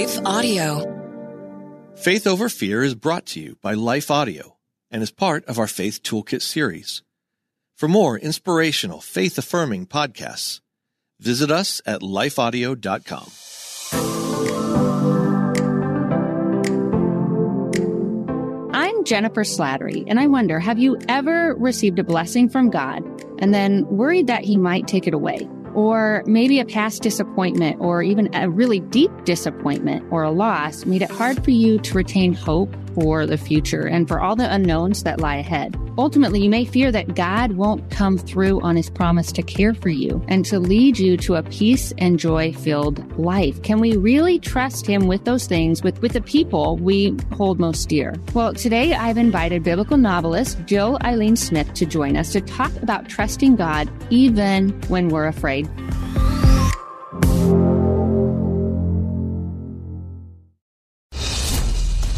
Life Audio. Faith Over Fear is brought to you by Life Audio and is part of our Faith Toolkit series. For more inspirational, faith-affirming podcasts, visit us at lifeaudio.com. I'm Jennifer Slattery, and I wonder, have you ever received a blessing from God and then worried that He might take it away? Or maybe a past disappointment or even a really deep disappointment or a loss made it hard for you to retain hope for the future and for all the unknowns that lie ahead. Ultimately, you may fear that God won't come through on His promise to care for you and to lead you to a peace and joy-filled life. Can we really trust Him with those things, with the people we hold most dear? Well, today I've invited biblical novelist Jill Eileen Smith to join us to talk about trusting God even when we're afraid.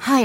Hi,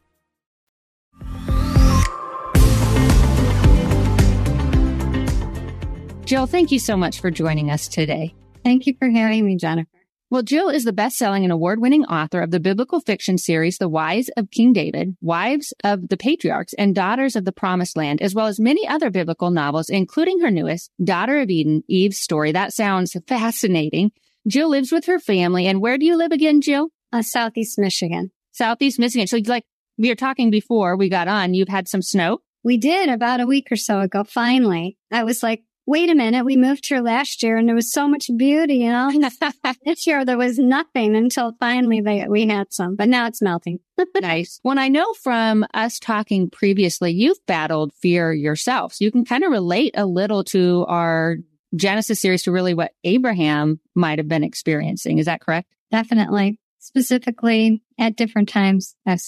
Jill, thank you so much for joining us today. Thank you for having me, Jennifer. Well, Jill is the best-selling and award-winning author of the biblical fiction series, The Wives of King David, Wives of the Patriarchs, and Daughters of the Promised Land, as well as many other biblical novels, including her newest, Daughter of Eden: Eve's Story. That sounds fascinating. Jill lives with her family. And where do you live again, Jill? Southeast Michigan. Southeast Michigan. So like we were talking before we got on, you've had some snow? We did about a week or so ago, finally. I was like, wait a minute, we moved here last year and there was so much beauty, you know. This year there was nothing until finally we had some, but now it's melting. Nice. Well, I know from us talking previously, you've battled fear yourself. So you can kind of relate a little to our Genesis series to really what Abraham might have been experiencing. Is that correct? Definitely. Specifically, at different times, I've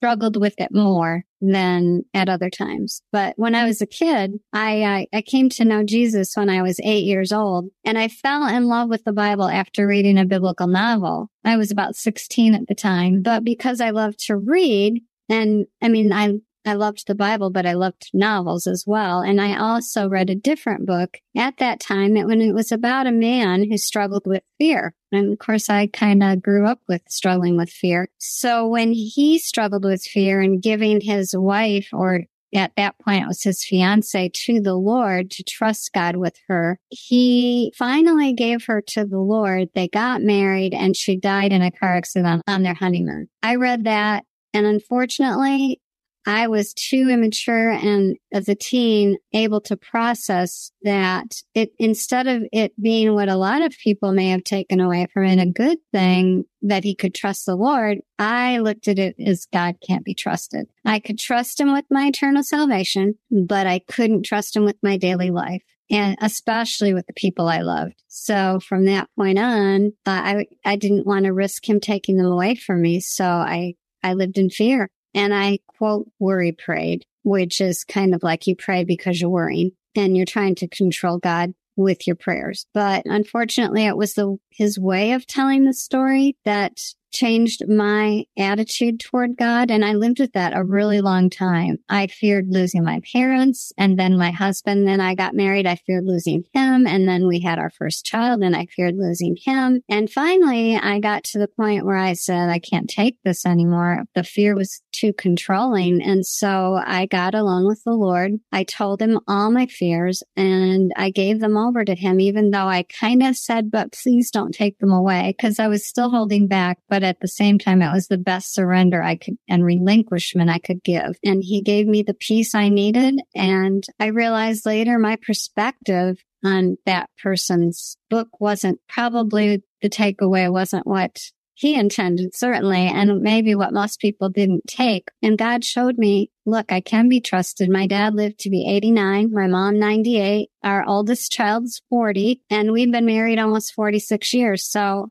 struggled with it more than at other times. But when I was a kid, I came to know Jesus when I was 8 years old, and I fell in love with the Bible after reading a biblical novel. I was about 16 at the time, but because I loved to read, and I mean, I loved the Bible, but I loved novels as well. And I also read a different book at that time when it was about a man who struggled with fear. And of course, I kind of grew up with struggling with fear. So when he struggled with fear and giving his wife, or at that point it was his fiance, to the Lord, to trust God with her, he finally gave her to the Lord. They got married and she died in a car accident on their honeymoon. I read that, and unfortunately, I was too immature and as a teen able to process that it, instead of it being what a lot of people may have taken away from it, a good thing that he could trust the Lord, I looked at it as God can't be trusted. I could trust Him with my eternal salvation, but I couldn't trust Him with my daily life, and especially with the people I loved. So from that point on, I didn't want to risk Him taking them away from me. So I lived in fear. And I, quote, worry prayed, which is kind of like you pray because you're worrying and you're trying to control God with your prayers. But unfortunately, it was his way of telling the story that changed my attitude toward God. And I lived with that a really long time. I feared losing my parents and then my husband. Then I got married. I feared losing him. And then we had our first child and I feared losing him. And finally, I got to the point where I said, I can't take this anymore. The fear was too controlling. And so I got alone with the Lord. I told him all my fears and I gave them over to him, even though I kind of said, but please don't take them away, because I was still holding back. But at the same time, it was the best surrender I could and relinquishment I could give. And he gave me the peace I needed. And I realized later my perspective on that person's book wasn't probably the takeaway, wasn't what he intended, certainly, and maybe what most people didn't take. And God showed me, look, I can be trusted. My dad lived to be 89, my mom 98, our oldest child's 40, and we've been married almost 46 years. So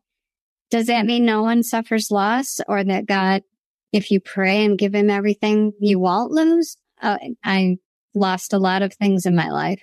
does that mean no one suffers loss, or that God, if you pray and give him everything, you won't lose? I lost a lot of things in my life.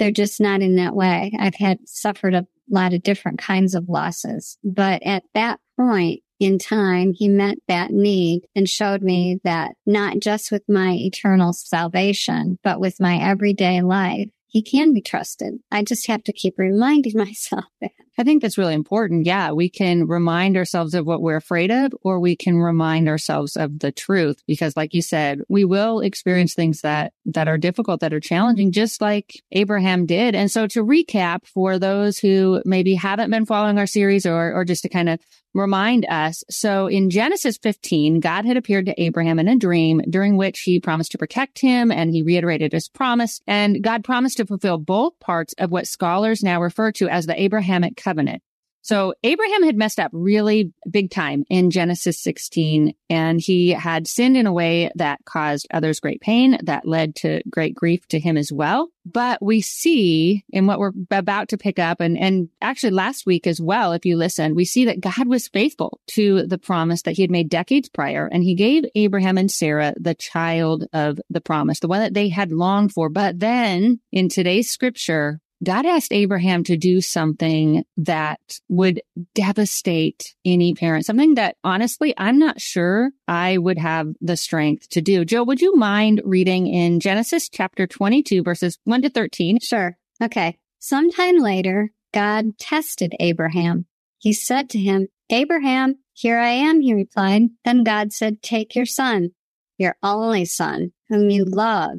They're just not in that way. I've suffered a lot of different kinds of losses. But at that point in time, he met that need and showed me that not just with my eternal salvation, but with my everyday life, he can be trusted. I just have to keep reminding myself that. I think that's really important. Yeah, we can remind ourselves of what we're afraid of, or we can remind ourselves of the truth. Because like you said, we will experience things that are difficult, that are challenging, just like Abraham did. And so to recap, for those who maybe haven't been following our series, or just to kind of remind us. So in Genesis 15, God had appeared to Abraham in a dream during which he promised to protect him, and he reiterated his promise. And God promised to fulfill both parts of what scholars now refer to as the Abrahamic covenant. So Abraham had messed up really big time in Genesis 16, and he had sinned in a way that caused others great pain, that led to great grief to him as well. But we see in what we're about to pick up, and actually last week as well, if you listened, we see that God was faithful to the promise that he had made decades prior, and he gave Abraham and Sarah the child of the promise, the one that they had longed for. But then in today's scripture, God asked Abraham to do something that would devastate any parent, something that honestly, I'm not sure I would have the strength to do. Jill, would you mind reading in Genesis chapter 22, verses 1-13? Sure. Okay. Sometime later, God tested Abraham. He said to him, "Abraham, here I am," he replied. Then God said, "Take your son, your only son, whom you love,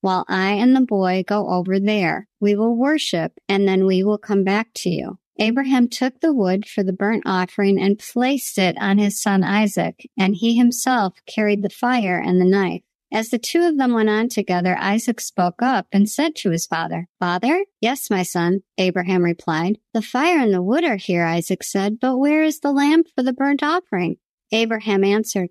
while I and the boy go over there. We will worship, and then we will come back to you." Abraham took the wood for the burnt offering and placed it on his son Isaac, and he himself carried the fire and the knife. As the two of them went on together, Isaac spoke up and said to his father, "Father?" "Yes, my son," Abraham replied. "The fire and the wood are here," Isaac said, "but where is the lamb for the burnt offering?" Abraham answered,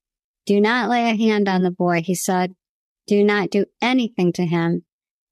"Do not lay a hand on the boy," he said. "Do not do anything to him.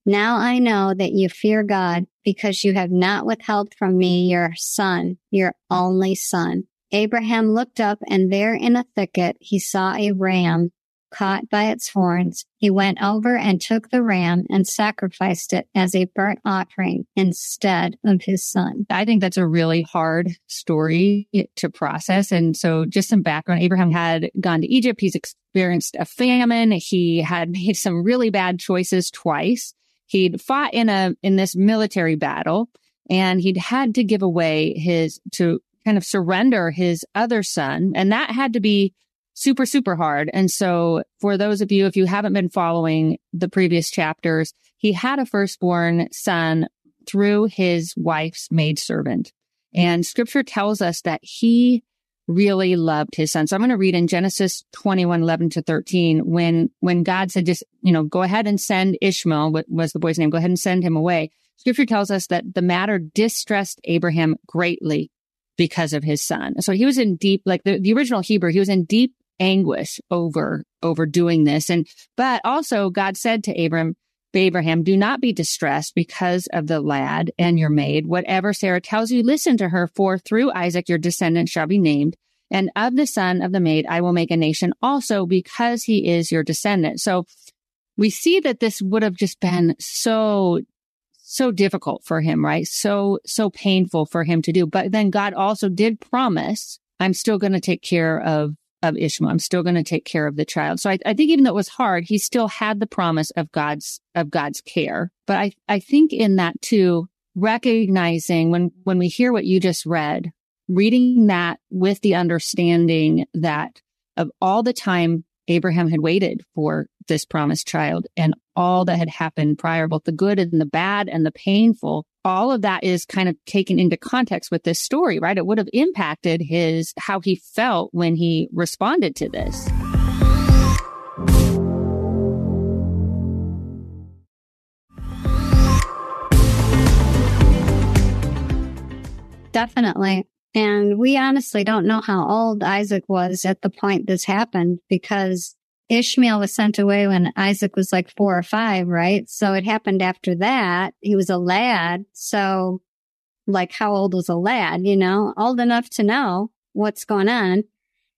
Now I know that you fear God, because you have not withheld from me your son, your only son." Abraham looked up, and there in a thicket he saw a ram caught by its horns. He went over and took the ram and sacrificed it as a burnt offering instead of his son. I think that's a really hard story to process. And so just some background, Abraham had gone to Egypt. He's experienced a famine. He had made some really bad choices twice. He'd fought in this military battle, and he'd had to give away to kind of surrender his other son. And that had to be super, super hard. And so for those of you, if you haven't been following the previous chapters, he had a firstborn son through his wife's maidservant. And scripture tells us that he really loved his son. So I'm going to read in Genesis 21, 11 to 13, when God said, just, you know, go ahead and send Ishmael, what was the boy's name, go ahead and send him away. Scripture tells us that the matter distressed Abraham greatly because of his son. So he was in deep, like the original Hebrew, he was in deep anguish over doing this. But also God said to Abraham, do not be distressed because of the lad and your maid. Whatever Sarah tells you, listen to her, for through Isaac your descendant shall be named. And of the son of the maid, I will make a nation also, because he is your descendant. So we see that this would have just been so difficult for him, right? So painful for him to do. But then God also did promise, I'm still going to take care of Ishmael. I'm still going to take care of the child. So I think even though it was hard, he still had the promise of God's care. But I think in that too, recognizing when we hear what you just read, reading that with the understanding that of all the time Abraham had waited for this promised child and all that had happened prior, both the good and the bad and the painful, all of that is kind of taken into context with this story, right? It would have impacted how he felt when he responded to this. Definitely. And we honestly don't know how old Isaac was at the point this happened, because Ishmael was sent away when Isaac was like 4 or 5, right? So it happened after that. He was a lad. So like, how old was a lad, you know? Old enough to know what's going on.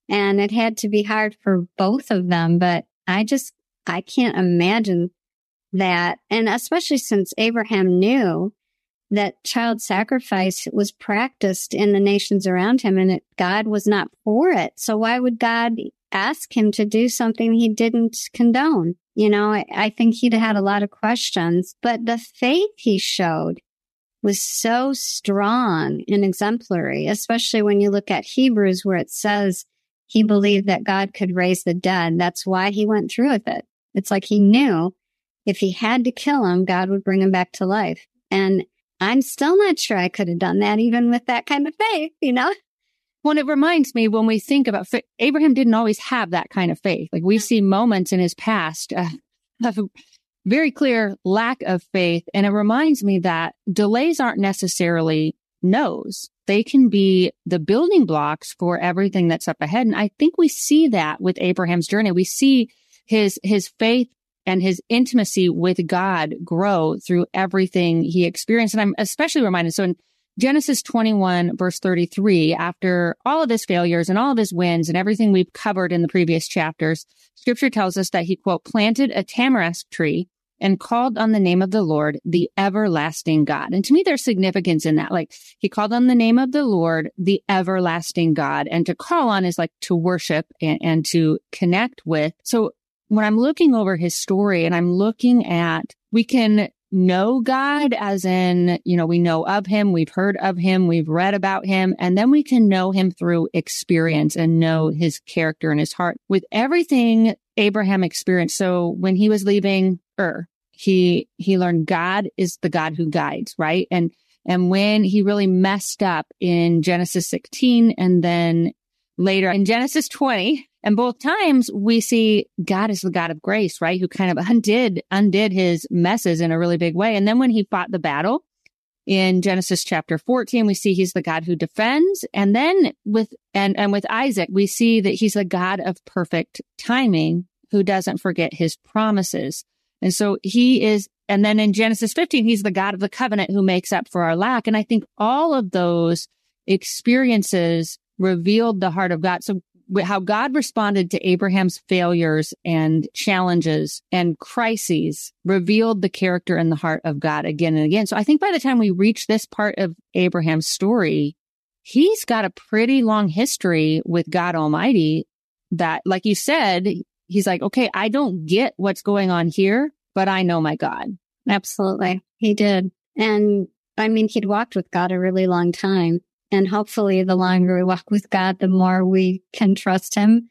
And it had to be hard for both of them. But I can't imagine that. And especially since Abraham knew that child sacrifice was practiced in the nations around him, and God was not for it. So why would God ask him to do something he didn't condone? You know, I think he'd had a lot of questions, but the faith he showed was so strong and exemplary, especially when you look at Hebrews, where it says he believed that God could raise the dead. That's why he went through with it. It's like he knew if he had to kill him, God would bring him back to life. And I'm still not sure I could have done that even with that kind of faith, you know? Well, it reminds me when we think about Abraham didn't always have that kind of faith. Like we see moments in his past of very clear lack of faith. And it reminds me that delays aren't necessarily no's. They can be the building blocks for everything that's up ahead. And I think we see that with Abraham's journey. We see his faith and his intimacy with God grow through everything he experienced. And I'm especially reminded, so in Genesis 21, verse 33, after all of his failures and all of his wins and everything we've covered in the previous chapters, scripture tells us that he, quote, planted a tamarisk tree and called on the name of the Lord, the everlasting God. And to me, there's significance in that. Like, he called on the name of the Lord, the everlasting God. And to call on is like to worship and to connect with. So when I'm looking over his story and I'm looking at, we can know God as in, you know, we know of him, we've heard of him, we've read about him, and then we can know him through experience and know his character and his heart with everything Abraham experienced. So when he was leaving Ur, he learned God is the God who guides, right? And when he really messed up in Genesis 16 and then later in Genesis 20, and both times we see God is the God of grace, right? Who kind of undid his messes in a really big way. And then when he fought the battle in Genesis chapter 14, we see he's the God who defends. And then with Isaac, we see that he's the God of perfect timing, who doesn't forget his promises. And so and then in Genesis 15, he's the God of the covenant who makes up for our lack. And I think all of those experiences revealed the heart of God. So how God responded to Abraham's failures and challenges and crises revealed the character and the heart of God again and again. So I think by the time we reach this part of Abraham's story, he's got a pretty long history with God Almighty that, like you said, he's like, okay, I don't get what's going on here, but I know my God. Absolutely. He did. And I mean, he'd walked with God a really long time. And hopefully the longer we walk with God, the more we can trust him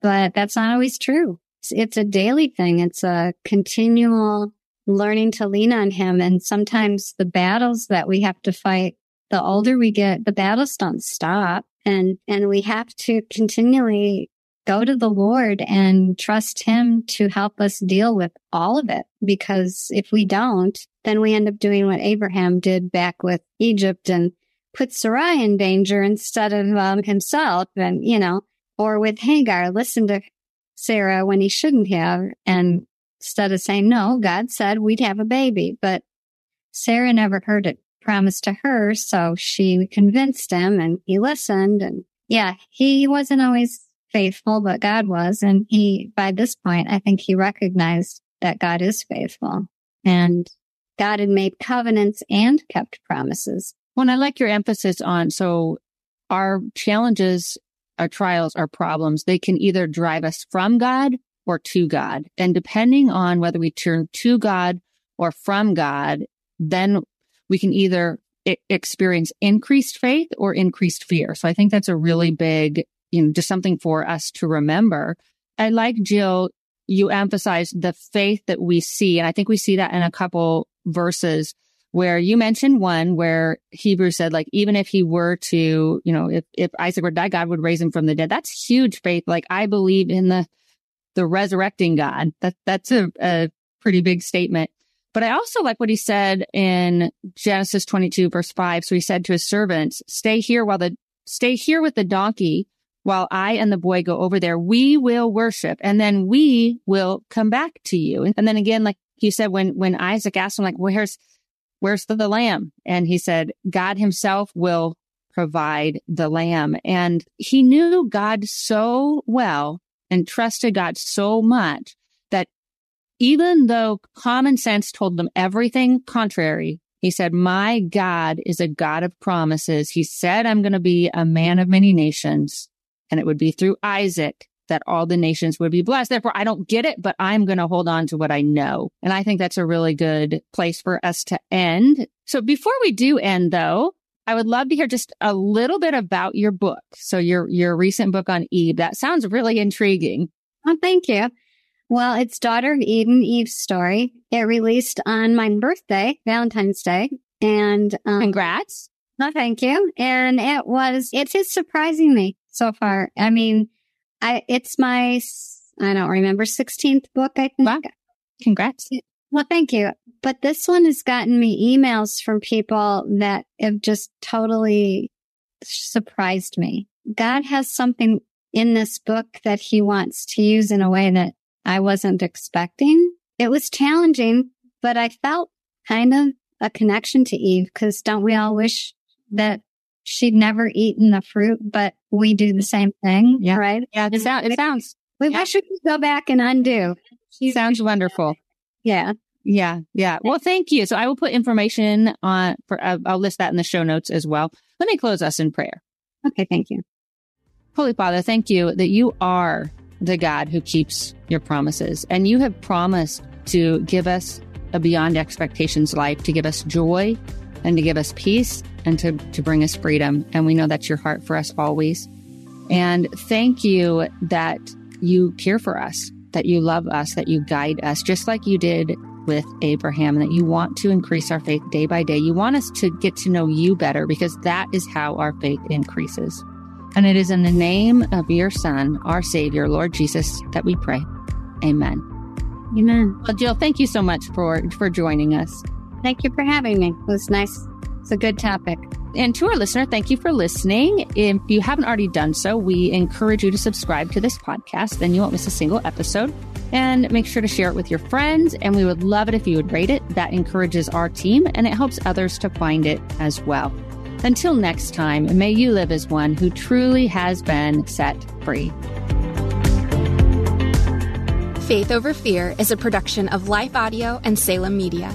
but that's not always true. It's a daily thing. It's a continual learning to lean on him. And sometimes the battles that we have to fight, the older we get, the battles don't stop. And we have to continually go to the Lord and trust him to help us deal with all of it. Because if we don't, then we end up doing what Abraham did back with Egypt and put Sarai in danger instead of himself. And, or with Hagar, listen to Sarah when he shouldn't have. And instead of saying, no, God said we'd have a baby. But Sarah never heard it promised to her. So she convinced him and he listened. And yeah, he wasn't always faithful, but God was. And he, by this point, I think he recognized that God is faithful and God had made covenants and kept promises. Well, and I like your emphasis on, so our challenges, our trials, our problems, they can either drive us from God or to God. And depending on whether we turn to God or from God, then we can either experience increased faith or increased fear. So I think that's a really big, just something for us to remember. I like, Jill, you emphasized the faith that we see. And I think we see that in a couple verses where you mentioned one where Hebrews said, like, even if he were to, if Isaac were to die, God would raise him from the dead. That's huge faith. Like, I believe in the resurrecting God. That's a pretty big statement. But I also like what he said in Genesis 22, verse 5. So he said to his servants, stay here with the donkey while I and the boy go over there. We will worship and then we will come back to you. And then again, like you said, when Isaac asked him, like, where's the lamb? And he said, God himself will provide the lamb. And he knew God so well and trusted God so much that even though common sense told them everything contrary, he said, my God is a God of promises. He said, I'm going to be a man of many nations, and it would be through Isaac that all the nations would be blessed. Therefore, I don't get it, but I'm going to hold on to what I know. And I think that's a really good place for us to end. So before we do end, though, I would love to hear just a little bit about your book. So your recent book on Eve, that sounds really intriguing. Oh, thank you. Well, it's Daughter of Eden, Eve's Story. It released on my birthday, Valentine's Day. And congrats. No, thank you. And it is surprising me so far. I mean, it's my, I don't remember, 16th book, I think. Wow. Congrats. Well, thank you. But this one has gotten me emails from people that have just totally surprised me. God has something in this book that he wants to use in a way that I wasn't expecting. It was challenging, but I felt kind of a connection to Eve, because don't we all wish that she'd never eaten the fruit, but we do the same thing, yeah. Right? Yeah, it sounds. We wish we could go back and undo. Sounds wonderful. Yeah. Well, thank you. So I will put information on, I'll list that in the show notes as well. Let me close us in prayer. Okay, thank you. Holy Father, thank you that you are the God who keeps your promises. And you have promised to give us a beyond expectations life, to give us joy and to give us peace and to bring us freedom. And we know that's your heart for us always. And thank you that you care for us, that you love us, that you guide us, just like you did with Abraham, and that you want to increase our faith day by day. You want us to get to know you better, because that is how our faith increases. And it is in the name of your Son, our Savior, Lord Jesus, that we pray. Amen. Amen. Well, Jill, thank you so much for joining us. Thank you for having me. It was nice. It's a good topic. And to our listener, thank you for listening. If you haven't already done so, we encourage you to subscribe to this podcast. Then you won't miss a single episode. And make sure to share it with your friends. And we would love it if you would rate it. That encourages our team and it helps others to find it as well. Until next time, may you live as one who truly has been set free. Faith Over Fear is a production of Life Audio and Salem Media.